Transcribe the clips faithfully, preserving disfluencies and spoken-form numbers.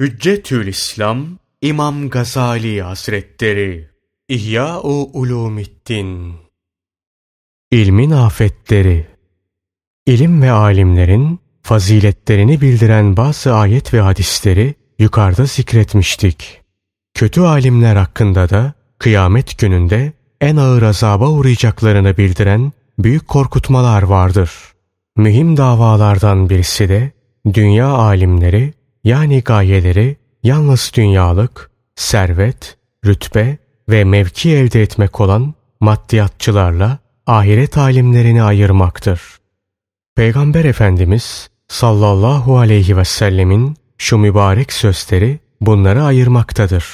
Hüccetül İslam İmam Gazali Hazretleri İhya-u Ulumiddin İlmin Afetleri İlim ve alimlerin faziletlerini bildiren bazı ayet ve hadisleri yukarıda zikretmiştik. Kötü alimler hakkında da kıyamet gününde en ağır azaba uğrayacaklarını bildiren büyük korkutmalar vardır. Mühim davalardan birisi de dünya alimleri, yani gayeleri yalnız dünyalık, servet, rütbe ve mevki elde etmek olan maddiyatçılarla ahiret alimlerini ayırmaktır. Peygamber Efendimiz sallallahu aleyhi ve sellemin şu mübarek sözleri bunları ayırmaktadır.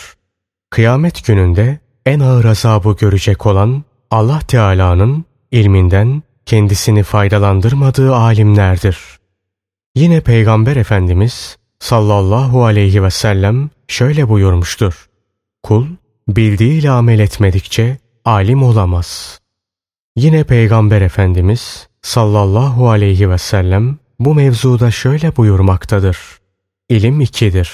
Kıyamet gününde en ağır azabı görecek olan Allah Teala'nın ilminden kendisini faydalandırmadığı alimlerdir. Yine Peygamber Efendimiz sallallahu aleyhi ve sellem şöyle buyurmuştur: Kul bildiğiyle amel etmedikçe alim olamaz. Yine Peygamber Efendimiz sallallahu aleyhi ve sellem bu mevzuda şöyle buyurmaktadır: İlim ikidir.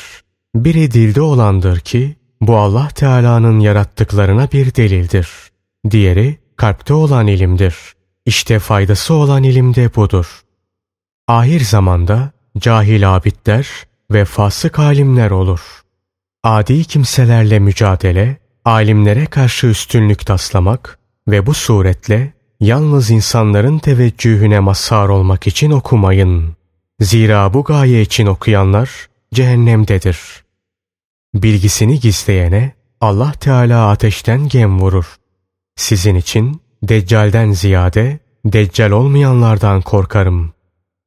Biri dilde olandır ki bu Allah Teala'nın yarattıklarına bir delildir. Diğeri kalpte olan ilimdir. İşte faydası olan ilim de budur. Ahir zamanda cahil abidler ve fasık alimler olur. Adi kimselerle mücadele, alimlere karşı üstünlük taslamak ve bu suretle yalnız insanların teveccühüne mazhar olmak için okumayın. Zira bu gaye için okuyanlar cehennemdedir. Bilgisini gizleyene Allah Teala ateşten gem vurur. Sizin için Deccal'den ziyade Deccal olmayanlardan korkarım.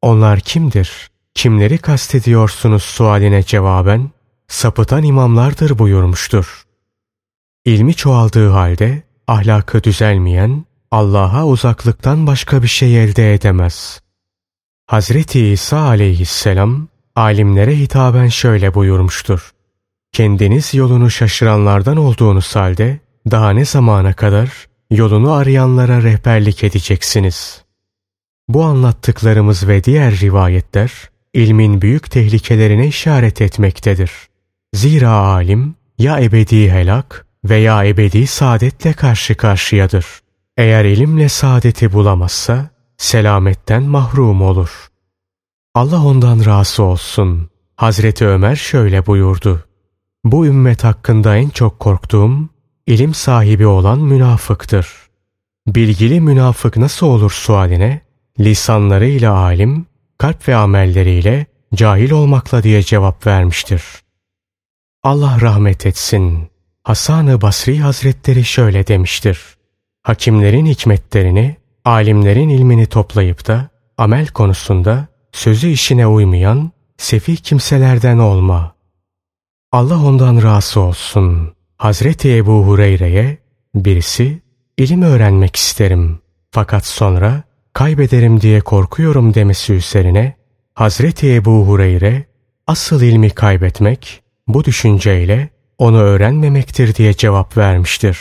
Onlar kimdir? Kimleri kastediyorsunuz sualine cevaben sapıtan imamlardır buyurmuştur. İlmi çoğaldığı halde ahlakı düzelmeyen Allah'a uzaklıktan başka bir şey elde edemez. Hazreti İsa aleyhisselam alimlere hitaben şöyle buyurmuştur: Kendiniz yolunu şaşıranlardan olduğunuz halde daha ne zamana kadar yolunu arayanlara rehberlik edeceksiniz? Bu anlattıklarımız ve diğer rivayetler ilmin büyük tehlikelerine işaret etmektedir. Zira alim ya ebedi helak veya ebedi saadetle karşı karşıyadır. Eğer ilimle saadeti bulamazsa selametten mahrum olur. Allah ondan razı olsun. Hazreti Ömer şöyle buyurdu: Bu ümmet hakkında en çok korktuğum ilim sahibi olan münafıktır. Bilgili münafık nasıl olur sualine lisanlarıyla alim, kalp ve amelleriyle cahil olmakla diye cevap vermiştir. Allah rahmet etsin. Hasan-ı Basri Hazretleri şöyle demiştir: Hakimlerin hikmetlerini, alimlerin ilmini toplayıp da amel konusunda sözü işine uymayan sefih kimselerden olma. Allah ondan razı olsun. Hazreti Ebu Hureyre'ye birisi ilim öğrenmek isterim fakat sonra kaybederim diye korkuyorum demesi üzerine Hazreti Ebu Hureyre asıl ilmi kaybetmek bu düşünceyle onu öğrenmemektir diye cevap vermiştir.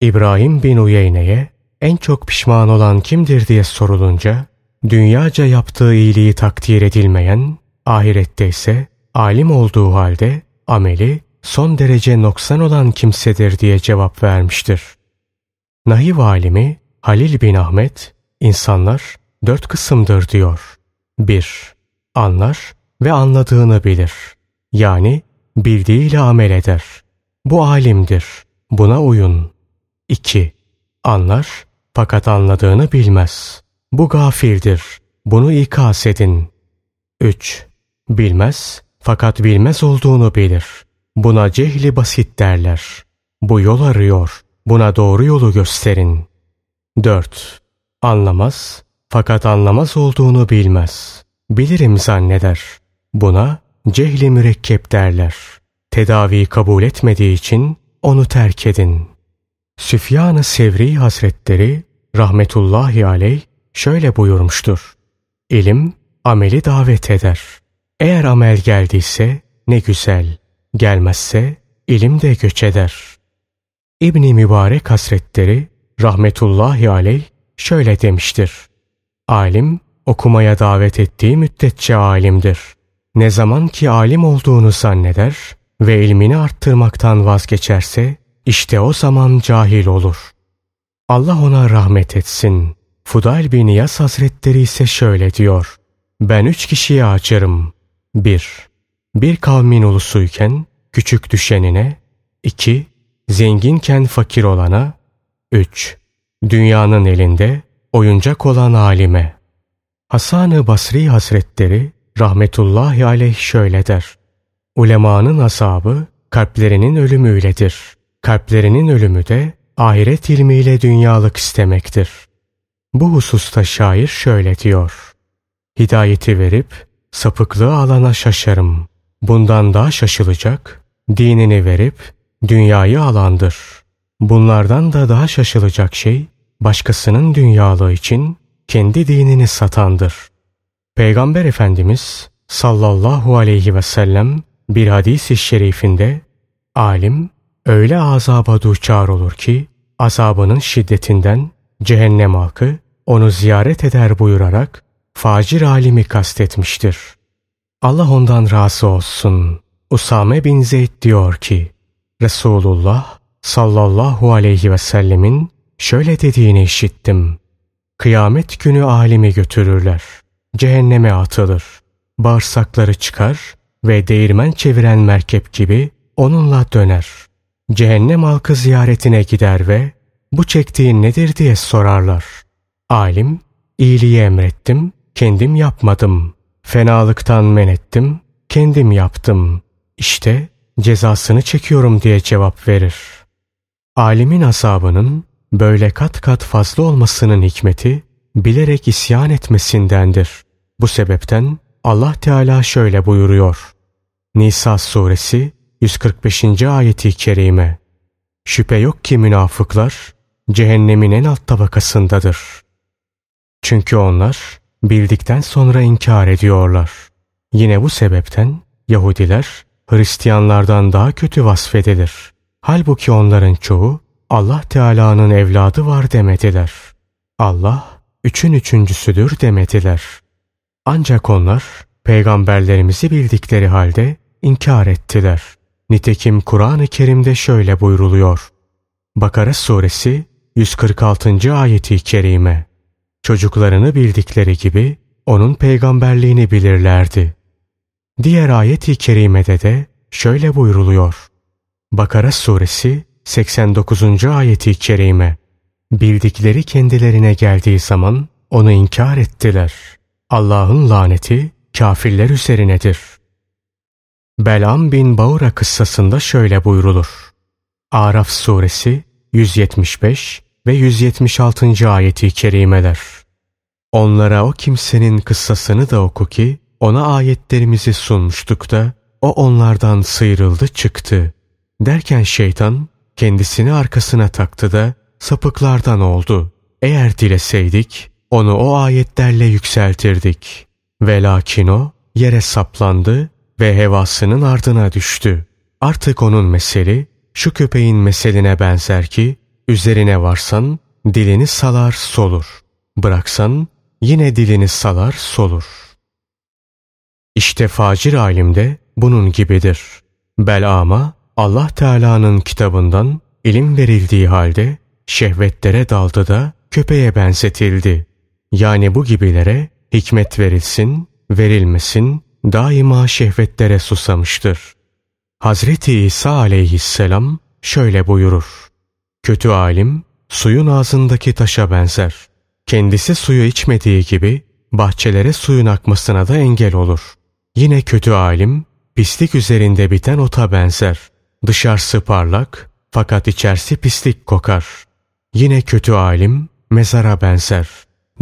İbrahim bin Uyeyne'ye en çok pişman olan kimdir diye sorulunca dünyaca yaptığı iyiliği takdir edilmeyen, ahirette ise alim olduğu halde ameli son derece noksan olan kimsedir diye cevap vermiştir. Nahiv alimi Halil bin Ahmed İnsanlar dört kısımdır diyor. bir Anlar ve anladığını bilir. Yani bildiğiyle amel eder. Bu alimdir. Buna uyun. iki Anlar fakat anladığını bilmez. Bu gafildir. Bunu ikaz edin. üç Bilmez fakat bilmez olduğunu bilir. Buna cehli basit derler. Bu yol arıyor. Buna doğru yolu gösterin. dört Anlamaz fakat anlamaz olduğunu bilmez. Bilirim zanneder. Buna cehli mürekkep derler. Tedaviyi kabul etmediği için onu terk edin. Süfyan-ı Sevri Hazretleri rahmetullahi aleyh şöyle buyurmuştur: İlim ameli davet eder. Eğer amel geldiyse ne güzel. Gelmezse ilim de göç eder. İbni Mübarek Hazretleri rahmetullahi aleyh şöyle demiştir: Alim okumaya davet ettiği müddetçe alimdir. Ne zaman ki alim olduğunu zanneder ve ilmini arttırmaktan vazgeçerse, işte o zaman cahil olur. Allah ona rahmet etsin. Fudail bin Yas Hazretleri ise şöyle diyor. Ben üç kişiye acırım. Bir, bir kavmin ulusuyken küçük düşenine, iki, zenginken fakir olana, üç, dünyanın elinde oyuncak olan alime. Hasan-ı Basri Hazretleri rahmetullahi aleyh şöyle der. Ulemanın azabı kalplerinin ölümüyledir. Kalplerinin ölümü de ahiret ilmiyle dünyalık istemektir. Bu hususta şair şöyle diyor. Hidayeti verip sapıklığı alana şaşarım. Bundan daha şaşılacak, dinini verip dünyayı alandır. Bunlardan da daha şaşılacak şey, başkasının dünyalığı için kendi dinini satandır. Peygamber Efendimiz sallallahu aleyhi ve sellem bir hadis-i şerifinde, alim öyle azaba duçar olur ki, azabının şiddetinden cehennem halkı onu ziyaret eder buyurarak facir alimi kastetmiştir. Allah ondan razı olsun. Usame bin Zeyd diyor ki, Resulullah sallallahu aleyhi ve sellemin şöyle dediğini işittim. Kıyamet günü alimi götürürler. Cehenneme atılır. Bağırsakları çıkar ve değirmen çeviren merkep gibi onunla döner. Cehennem halkı ziyaretine gider ve bu çektiğin nedir diye sorarlar. Alim, iyiliği emrettim, kendim yapmadım. Fenalıktan men ettim, kendim yaptım. İşte cezasını çekiyorum diye cevap verir. Alimin azabının böyle kat kat fazla olmasının hikmeti bilerek isyan etmesindendir. Bu sebepten Allah Teala şöyle buyuruyor. Nisa Suresi yüz kırk beşinci. ayeti kerime. Şüphe yok ki münafıklar cehennemin en alt tabakasındadır. Çünkü onlar bildikten sonra inkar ediyorlar. Yine bu sebepten Yahudiler Hristiyanlardan daha kötü vasfedilir. Halbuki onların çoğu Allah Teala'nın evladı var demediler. Allah üçün üçüncüsüdür demediler. Ancak onlar peygamberlerimizi bildikleri halde inkar ettiler. Nitekim Kur'an-ı Kerim'de şöyle buyruluyor. Bakara Suresi yüz kırk altıncı. ayeti kerime. Çocuklarını bildikleri gibi onun peygamberliğini bilirlerdi. Diğer ayet-i kerimede de şöyle buyruluyor. Bakara Suresi seksen dokuzuncu. ayeti kerime. Bildikleri kendilerine geldiği zaman onu inkar ettiler. Allah'ın laneti kafirler üzerinedir. Bel'am bin Bağura kıssasında şöyle buyrulur. Araf Suresi yüz yetmiş beş ve yüz yetmiş altıncı. ayeti kerimeler. Onlara o kimsenin kıssasını da oku ki ona ayetlerimizi sunmuştuk da o onlardan sıyrıldı çıktı. Derken şeytan kendisini arkasına taktı da sapıklardan oldu. Eğer dileseydik onu o ayetlerle yükseltirdik. Velakin o yere saplandı ve hevasının ardına düştü. Artık onun meseli şu köpeğin meseline benzer ki üzerine varsan dilini salar solur. Bıraksan yine dilini salar solur. İşte facir alim de bunun gibidir. Bel'ama Allah Teala'nın kitabından ilim verildiği halde şehvetlere daldı da köpeğe benzetildi. Yani bu gibilere hikmet verilsin, verilmesin daima şehvetlere susamıştır. Hazreti İsa aleyhisselam şöyle buyurur. Kötü alim suyun ağzındaki taşa benzer. Kendisi suyu içmediği gibi bahçelere suyun akmasına da engel olur. Yine kötü alim pislik üzerinde biten ota benzer. Dışarısı parlak fakat içerisi pislik kokar. Yine kötü alim mezara benzer.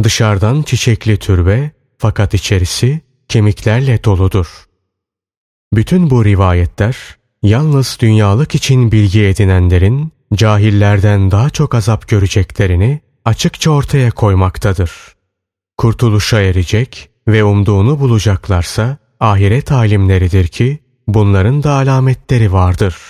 Dışarıdan çiçekli türbe fakat içerisi kemiklerle doludur. Bütün bu rivayetler yalnız dünyalık için bilgi edinenlerin cahillerden daha çok azap göreceklerini açıkça ortaya koymaktadır. Kurtuluşa erecek ve umduğunu bulacaklarsa ahiret alimleridir ki bunların da alametleri vardır.